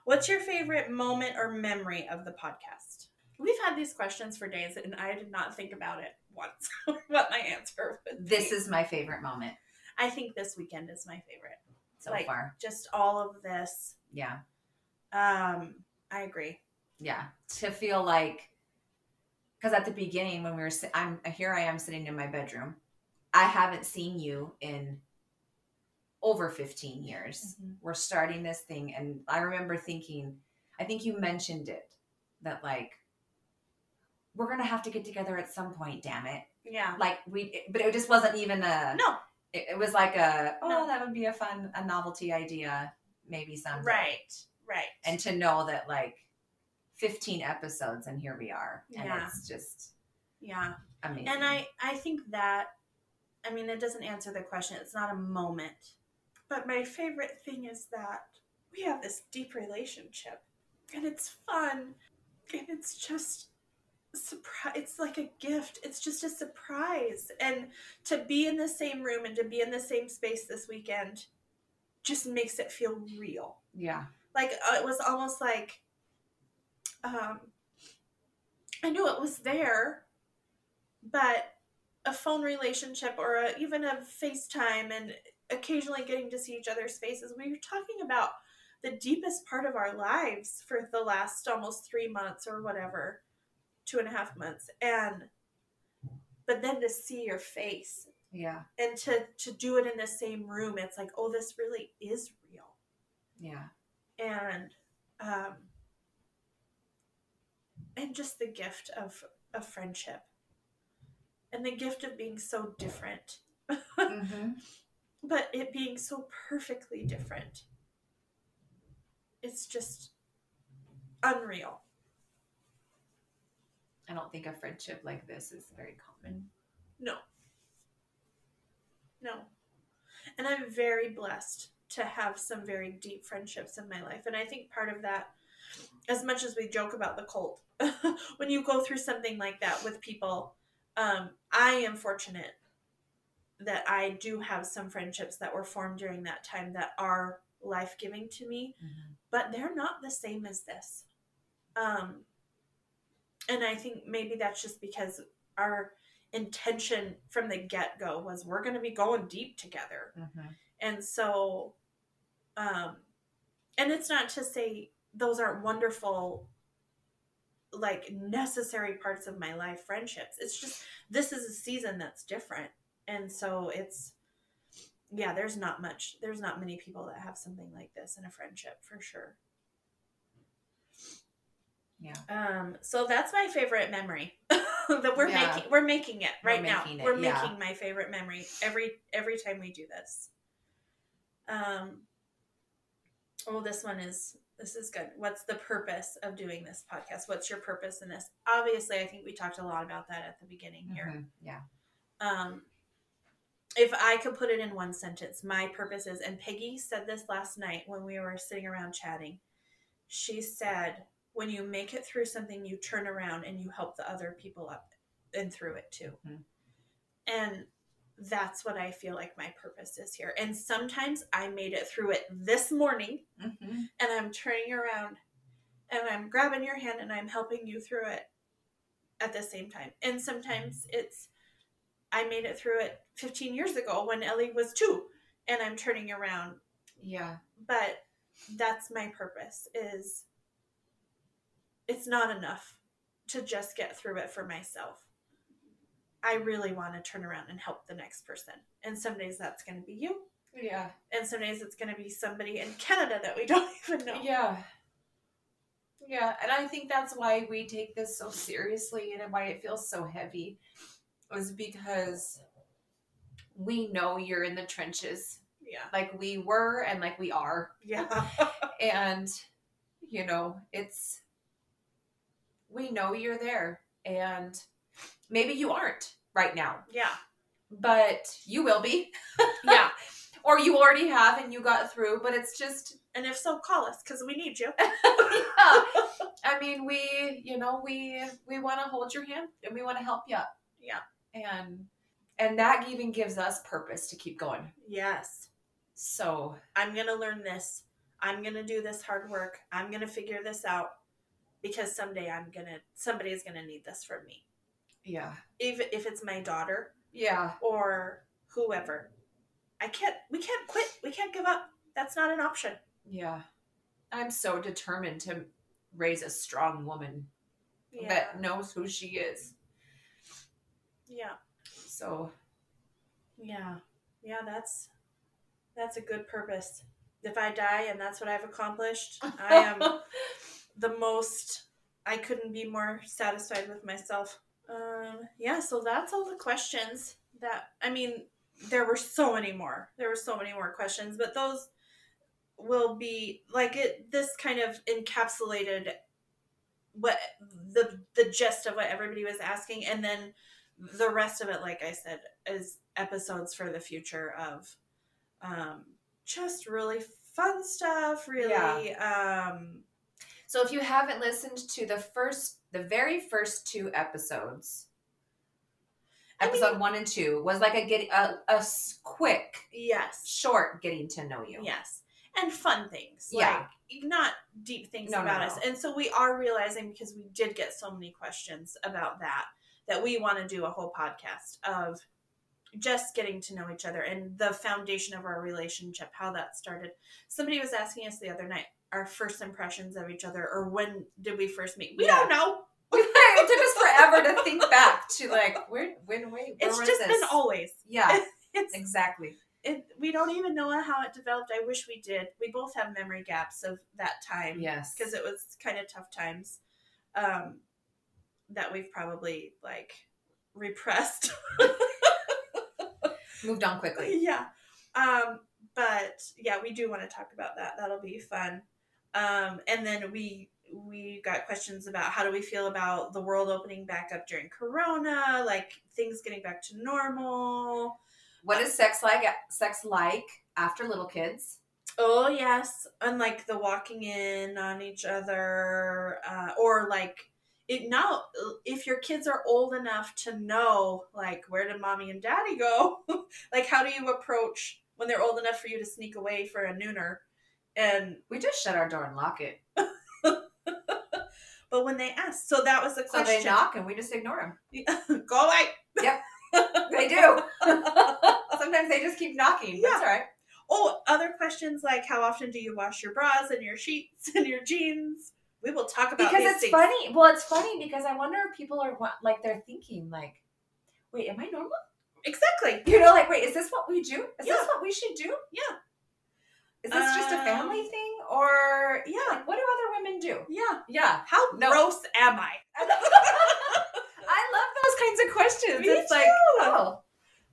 What's your favorite moment or memory of the podcast? We've had these questions for days, and I did not think about it once what my answer would be. This is my favorite moment. I think this weekend is my favorite. So like, far. Just all of this. Yeah. Um, I agree. Yeah. To feel like, because at the beginning when we were, I'm here I am sitting in my bedroom. I haven't seen you in over fifteen years. Mm-hmm. We're starting this thing. And I remember thinking, I think you mentioned it, that like, we're going to have to get together at some point, damn it. Yeah. Like we, but it just wasn't even a, no, it, it was like a, oh, no. that would be a fun, a novelty idea. Maybe someday. Right. Right. And to know that like fifteen episodes and here we are. And yeah. it's just, yeah. amazing. And I, I think that, I mean, it doesn't answer the question. It's not a moment, but my favorite thing is that we have this deep relationship and it's fun and it's just, surprise! It's like a gift. It's just a surprise. And to be in the same room and to be in the same space this weekend just makes it feel real. Yeah. Like uh, it was almost like, um, I knew it was there, but a phone relationship or a, even a FaceTime and occasionally getting to see each other's faces. We were talking about the deepest part of our lives for the last almost three months or whatever. Two and a half months, and but then to see your face, yeah, and to to do it in the same room, it's like, oh, this really is real, yeah, and um, and just the gift of of friendship, and the gift of being so different, mm-hmm. but it being so perfectly different, it's just unreal. I don't think a friendship like this is very common. No. No. And I'm very blessed to have some very deep friendships in my life. And I think part of that, as much as we joke about the cult, when you go through something like that with people, um, I am fortunate that I do have some friendships that were formed during that time that are life-giving to me, mm-hmm. but they're not the same as this. Um, And I think maybe that's just because our intention from the get-go was we're going to be going deep together. Mm-hmm. And so, um, and it's not to say those aren't wonderful, like necessary parts of my life, friendships. It's just, this is a season that's different. And so it's, yeah, there's not much, there's not many people that have something like this in a friendship for sure. Yeah. Um, so that's my favorite memory that we're yeah. making. We're making it right we're now. Making it, we're yeah. making my favorite memory every every time we do this. Um. Oh, this one is this is good. What's the purpose of doing this podcast? What's your purpose in this? Obviously, I think we talked a lot about that at the beginning here. Mm-hmm. Yeah. Um. If I could put it in one sentence, my purpose is, and Peggy said this last night when we were sitting around chatting. She said, when you make it through something, you turn around and you help the other people up and through it too. Mm-hmm. And that's what I feel like my purpose is here. And sometimes I made it through it this morning mm-hmm. and I'm turning around and I'm grabbing your hand and I'm helping you through it at the same time. And sometimes it's, I made it through it fifteen years ago when Ellie was two and I'm turning around. Yeah. But that's my purpose is, it's not enough to just get through it for myself. I really want to turn around and help the next person. And some days that's going to be you. Yeah. And some days it's going to be somebody in Canada that we don't even know. Yeah. Yeah. And I think that's why we take this so seriously and why it feels so heavy was because we know you're in the trenches. Yeah. Like we were and like we are. Yeah. And, you know, it's, we know you're there and maybe you aren't right now. Yeah. But you will be. Yeah. Or you already have and you got through, but it's just... And if so, call us, because we need you. Yeah. I mean, we, you know, we we want to hold your hand and we want to help you up. Yeah. And and that even gives us purpose to keep going. Yes. So. I'm going to learn this. I'm going to do this hard work. I'm going to figure this out, because someday I'm going to, somebody's going to need this from me. Yeah. If, if it's my daughter. Yeah. Or whoever. I can't, we can't quit. We can't give up. That's not an option. Yeah. I'm so determined to raise a strong woman yeah. that knows who she is. Yeah. So. Yeah. Yeah, that's, that's a good purpose. If I die and that's what I've accomplished, I am the most, I couldn't be more satisfied with myself. Um, yeah, so that's all the questions that, I mean, there were so many more. There were so many more questions, but those will be like it. This kind of encapsulated what the the gist of what everybody was asking, and then the rest of it, like I said, is episodes for the future of um, just really fun stuff. Really, yeah. um, so if you haven't listened to the first, the very first two episodes, episode I mean, one and two was like a get a, a quick, yes, short getting to know you, yes. And fun things. Yeah. Like, not deep things no, about no, no. us. And so we are realizing, because we did get so many questions about that, that we want to do a whole podcast of just getting to know each other and the foundation of our relationship, how that started. Somebody was asking us the other night, our first impressions of each other, or when did we first meet? We yeah. don't know. It took us forever to think back to, like, where, when, wait, where It's was just this? Been always. Yeah. It's, exactly. It, we don't even know how it developed. I wish we did. We both have memory gaps of that time. Yes. Because it was kind of tough times um, that we've probably, like, repressed. Moved on quickly. Yeah. Um, but, yeah, we do want to talk about that. That'll be fun. Um, and then we we got questions about how do we feel about the world opening back up during Corona, like things getting back to normal. What is sex like sex like after little kids? Oh, yes. And, like, the walking in on each other. Uh, or, like, it, now, if your kids are old enough to know, like, where did mommy and daddy go? Like, how do you approach when they're old enough for you to sneak away for a nooner? And we just shut our door and lock it. But when they ask. So that was the question. So they knock and we just ignore them. Go away. Yep. They do. Sometimes they just keep knocking. Yeah. That's all right. Oh, other questions like, how often do you wash your bras and your sheets and your jeans? We will talk about because these it's things. Funny. Well, it's funny because I wonder if people are like, they're thinking like, wait, am I normal? Exactly. You know, like, wait, is this what we do? Is yeah. this what we should do? Yeah. Is this um, just a family thing, or yeah? Like, what do other women do? Yeah. Yeah. How no. gross am I? Kinds of questions. Me it's too. Like, oh,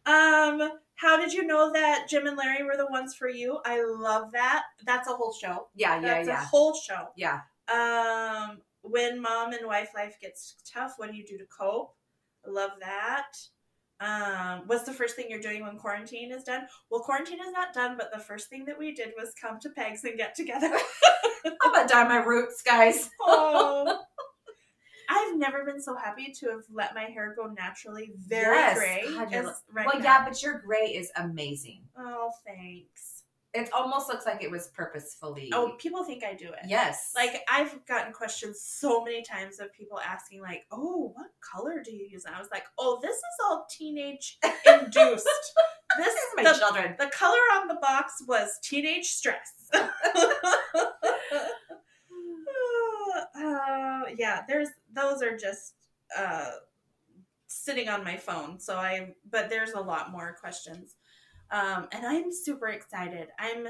um, how did you know that Jim and Larry were the ones for you? I love that. That's a whole show. Yeah, yeah, That's yeah. a whole show. Yeah. Um, when mom and wife life gets tough, what do you do to cope? I love that. Um, what's the first thing you're doing when quarantine is done? Well, quarantine is not done, but the first thing that we did was come to Pegs and get together. I'm gonna dye my roots, guys. Oh. I've never been so happy to have let my hair go naturally very yes. gray. God, as right well, now. Yeah, but your gray is amazing. Oh, thanks. It almost looks like it was purposefully. Oh, people think I do it. Yes. Like, I've gotten questions so many times of people asking, like, oh, what color do you use? And I was like, oh, this is all teenage induced. This is my the, children. The color on the box was teenage stress. Uh, yeah, there's, those are just, uh, sitting on my phone. So I, but there's a lot more questions. Um, and I'm super excited. I'm,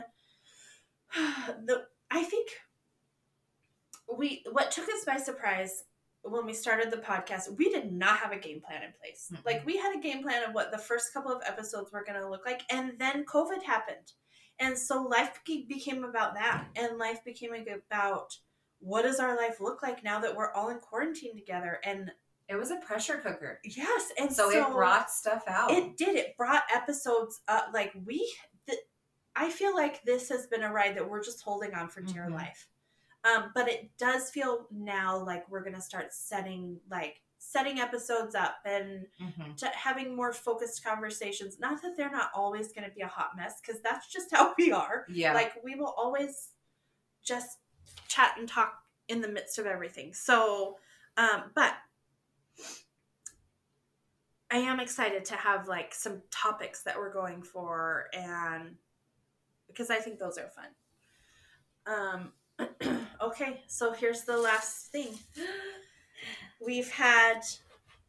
the, I think we, what took us by surprise when we started the podcast, we did not have a game plan in place. Mm-hmm. Like, we had a game plan of what the first couple of episodes were going to look like. And then COVID happened. And so life became about that. And life became about, what does our life look like now that we're all in quarantine together? And it was a pressure cooker. Yes. And so, so it brought stuff out. It did. It brought episodes up. Like, we, the, I feel like this has been a ride that we're just holding on for dear mm-hmm. life. Um, but it does feel now like we're going to start setting, like, setting episodes up and mm-hmm. t- having more focused conversations. Not that they're not always going to be a hot mess, because that's just how we are. Yeah. Like, we will always just chat and talk in the midst of everything. So, um, but I am excited to have, like, some topics that we're going for, and because I think those are fun. Um, okay, so here's the last thing. We've had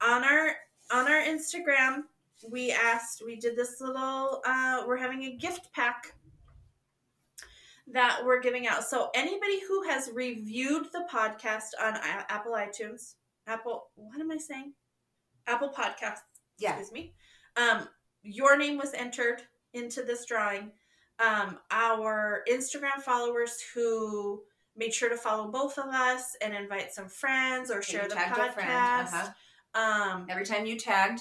on our on our Instagram, we asked, we did this little, uh, we're having a gift pack that we're giving out. So anybody who has reviewed the podcast on Apple iTunes, Apple, what am I saying? Apple Podcasts, yeah. excuse me. Um, your name was entered into this drawing. Um, our Instagram followers who made sure to follow both of us and invite some friends or share the podcast. Uh-huh. Um, every time you tagged,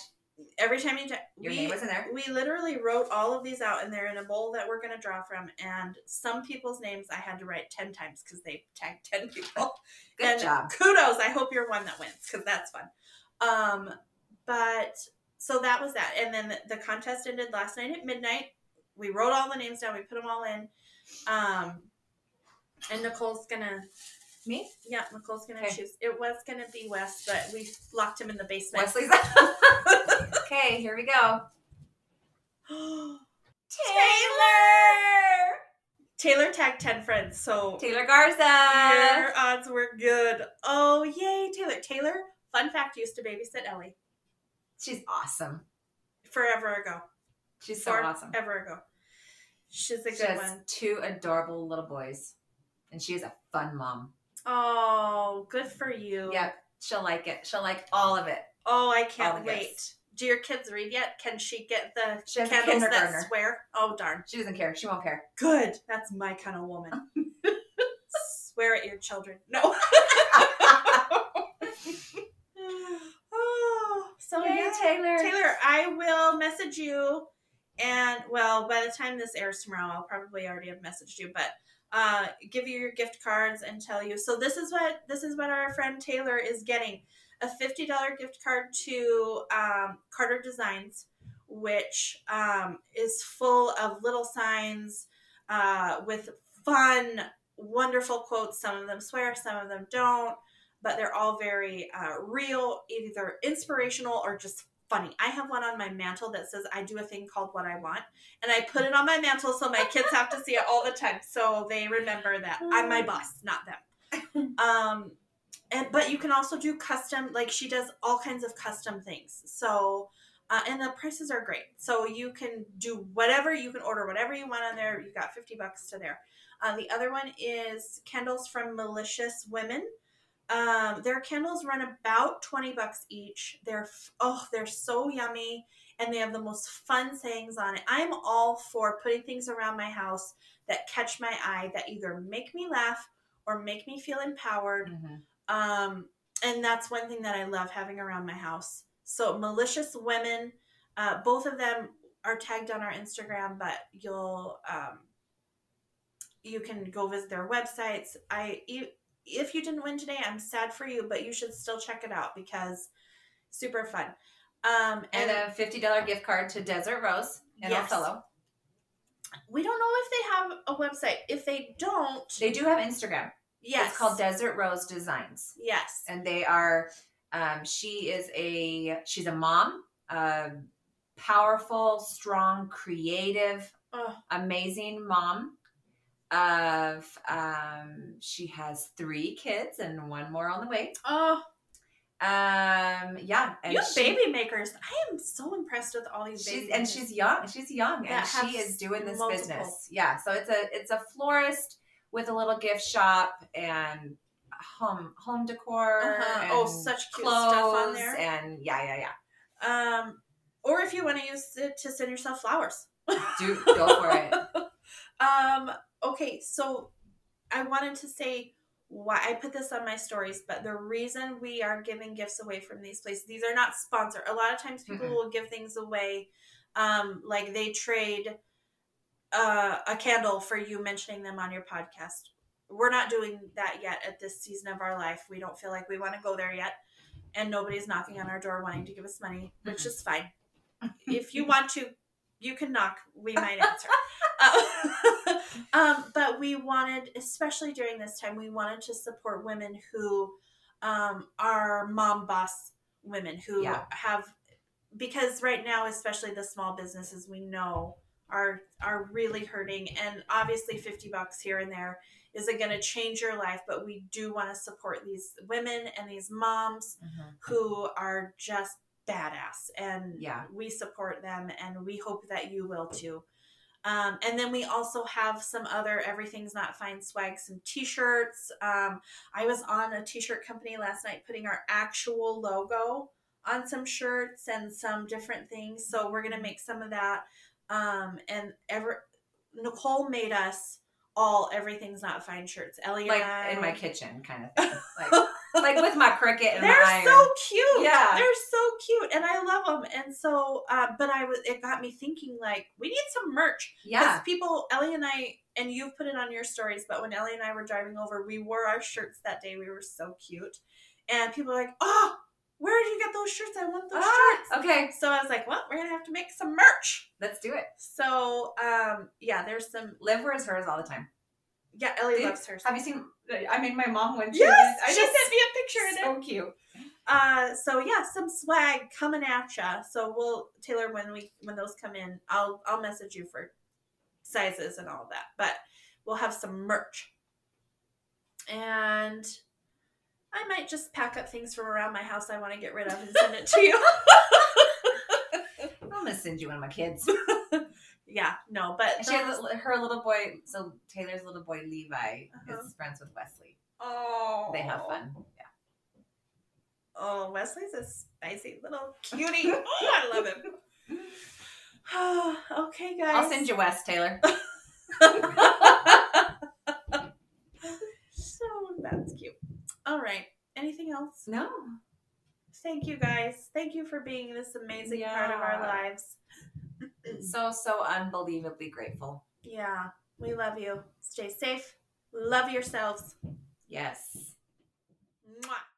every time you tagged, your we, name was in there. We literally wrote all of these out, and they're in a bowl that we're going to draw from. And some people's names I had to write ten times because they tagged ten people. Good and job. Kudos. I hope you're one that wins, because that's fun. Um, but so that was that. And then the contest ended last night at midnight. We wrote all the names down. We put them all in. Um, and Nicole's going to... Me? Yeah, Nicole's going to okay. choose. It was going to be Wes, but we locked him in the basement. Wesley's Okay, here we go. Taylor! Taylor tagged ten friends, so... Taylor Garza! Your odds were good. Oh, yay, Taylor. Taylor, fun fact, used to babysit Ellie. She's awesome. Forever ago. She's so Forever awesome. Forever ago. She's a she good one. Two adorable little boys, and she is a fun mom. Oh, good for you. Yep, she'll like it. She'll like all of it. Oh, I can't wait. Gifts. Do your kids read yet? Can she get the she candles that swear? Oh, darn. She doesn't care. She won't care. Good. That's my kind of woman. Swear at your children. No. Oh, so Yay, yeah, Taylor. Taylor, I will message you. And, well, by the time this airs tomorrow, I'll probably already have messaged you, but uh, give you your gift cards and tell you. So this is what this is what our friend Taylor is getting. A fifty dollars gift card to um, Carter Designs, which um, is full of little signs uh, with fun, wonderful quotes. Some of them swear, some of them don't, but they're all very uh, real, either inspirational or just funny. I have one on my mantle that says I do a thing called what I want, and I put it on my mantle so my kids have to see it all the time, so they remember that I'm my boss, not them. Um, and but you can also do custom, like she does all kinds of custom things. So, uh, and the prices are great. So you can do whatever, you can order whatever you want on there. You got fifty bucks to there. Uh, the other one is candles from Malicious Women. Um, their candles run about twenty bucks each. They're, oh, they're so yummy, and they have the most fun sayings on it. I'm all for putting things around my house that catch my eye, that either make me laugh or make me feel empowered. Mm-hmm. Um, and that's one thing that I love having around my house. So Malicious Women, uh, both of them are tagged on our Instagram, but you'll, um, you can go visit their websites. I you, If you didn't win today, I'm sad for you, but you should still check it out because super fun. Um, and, and a fifty dollars gift card to Desert Rose and yes. Othello. We don't know if they have a website. If they don't... They do have Instagram. Yes. It's called Desert Rose Designs. Yes. And they are... Um, she is a... She's a mom. A powerful, strong, creative, oh. amazing mom. Of um she has three kids and one more on the way. Oh um yeah and you she, baby makers. I am so impressed with all these baby she's, and she's young she's young and she is doing this multiple. business yeah so it's a it's a florist with a little gift shop and home home decor uh-huh. and oh such cute clothes stuff on there and yeah yeah yeah um or if you want to use it to send yourself flowers, do go for it. um Okay, so I wanted to say why I put this on my stories, but the reason we are giving gifts away from these places, these are not sponsored. A lot of times people Mm-mm. will give things away, um, like they trade uh, a candle for you mentioning them on your podcast. We're not doing that yet at this season of our life. We don't feel like we want to go there yet. And nobody's knocking on our door wanting to give us money, which mm-hmm. is fine. If you want to, you can knock. We might answer. uh, um, but we wanted, especially during this time, we wanted to support women who um, are mom boss women who yeah. have, because right now, especially the small businesses we know are are really hurting. And obviously fifty bucks here and there isn't going to change your life, but we do want to support these women and these moms mm-hmm. who are just badass, and yeah. we support them, and we hope that you will too. Um, and then we also have some other Everything's Not Fine swag, some t-shirts. Um, I was on a t-shirt company last night putting our actual logo on some shirts and some different things. So we're going to make some of that. Um, and ever Nicole made us all Everything's Not Fine shirts. Ellie like and I, in my kitchen kind of thing. Like, like with my Cricut and they're my iron. They're so cute. Yeah. They're so cute. And I love them. And so, uh, but I was, it got me thinking like, we need some merch. Yeah. Because people, Ellie and I, and you've put it on your stories, but when Ellie and I were driving over, we wore our shirts that day. We were so cute. And people were like, oh, where did you get those shirts? I want those ah, shirts. Okay. So I was like, well, we're going to have to make some merch. Let's do it. So, um, yeah, there's some. Liv wears hers all the time. Yeah, Ellie Did, loves hers. Have you seen, I made my mom one too. Yes, I she just, sent me a picture of it. So cute. Uh, so yeah, some swag coming at ya. So we'll, Taylor, when we, when those come in, I'll, I'll message you for sizes and all that, but we'll have some merch. And I might just pack up things from around my house I want to get rid of and send it to you. I'm going to send you one of my kids. Yeah, no, but... And she has a, her little boy, so Taylor's little boy, Levi, uh-huh. is friends with Wesley. Oh. They have fun. Yeah. Oh, Wesley's a spicy little cutie. Oh, I love him. Oh, okay, guys. I'll send you Wes, Taylor. So, that's cute. All right. Anything else? No. Thank you, guys. Thank you for being this amazing yeah. part of our lives. So, so unbelievably grateful. Yeah. We love you. Stay safe. Love yourselves. Yes. Mwah.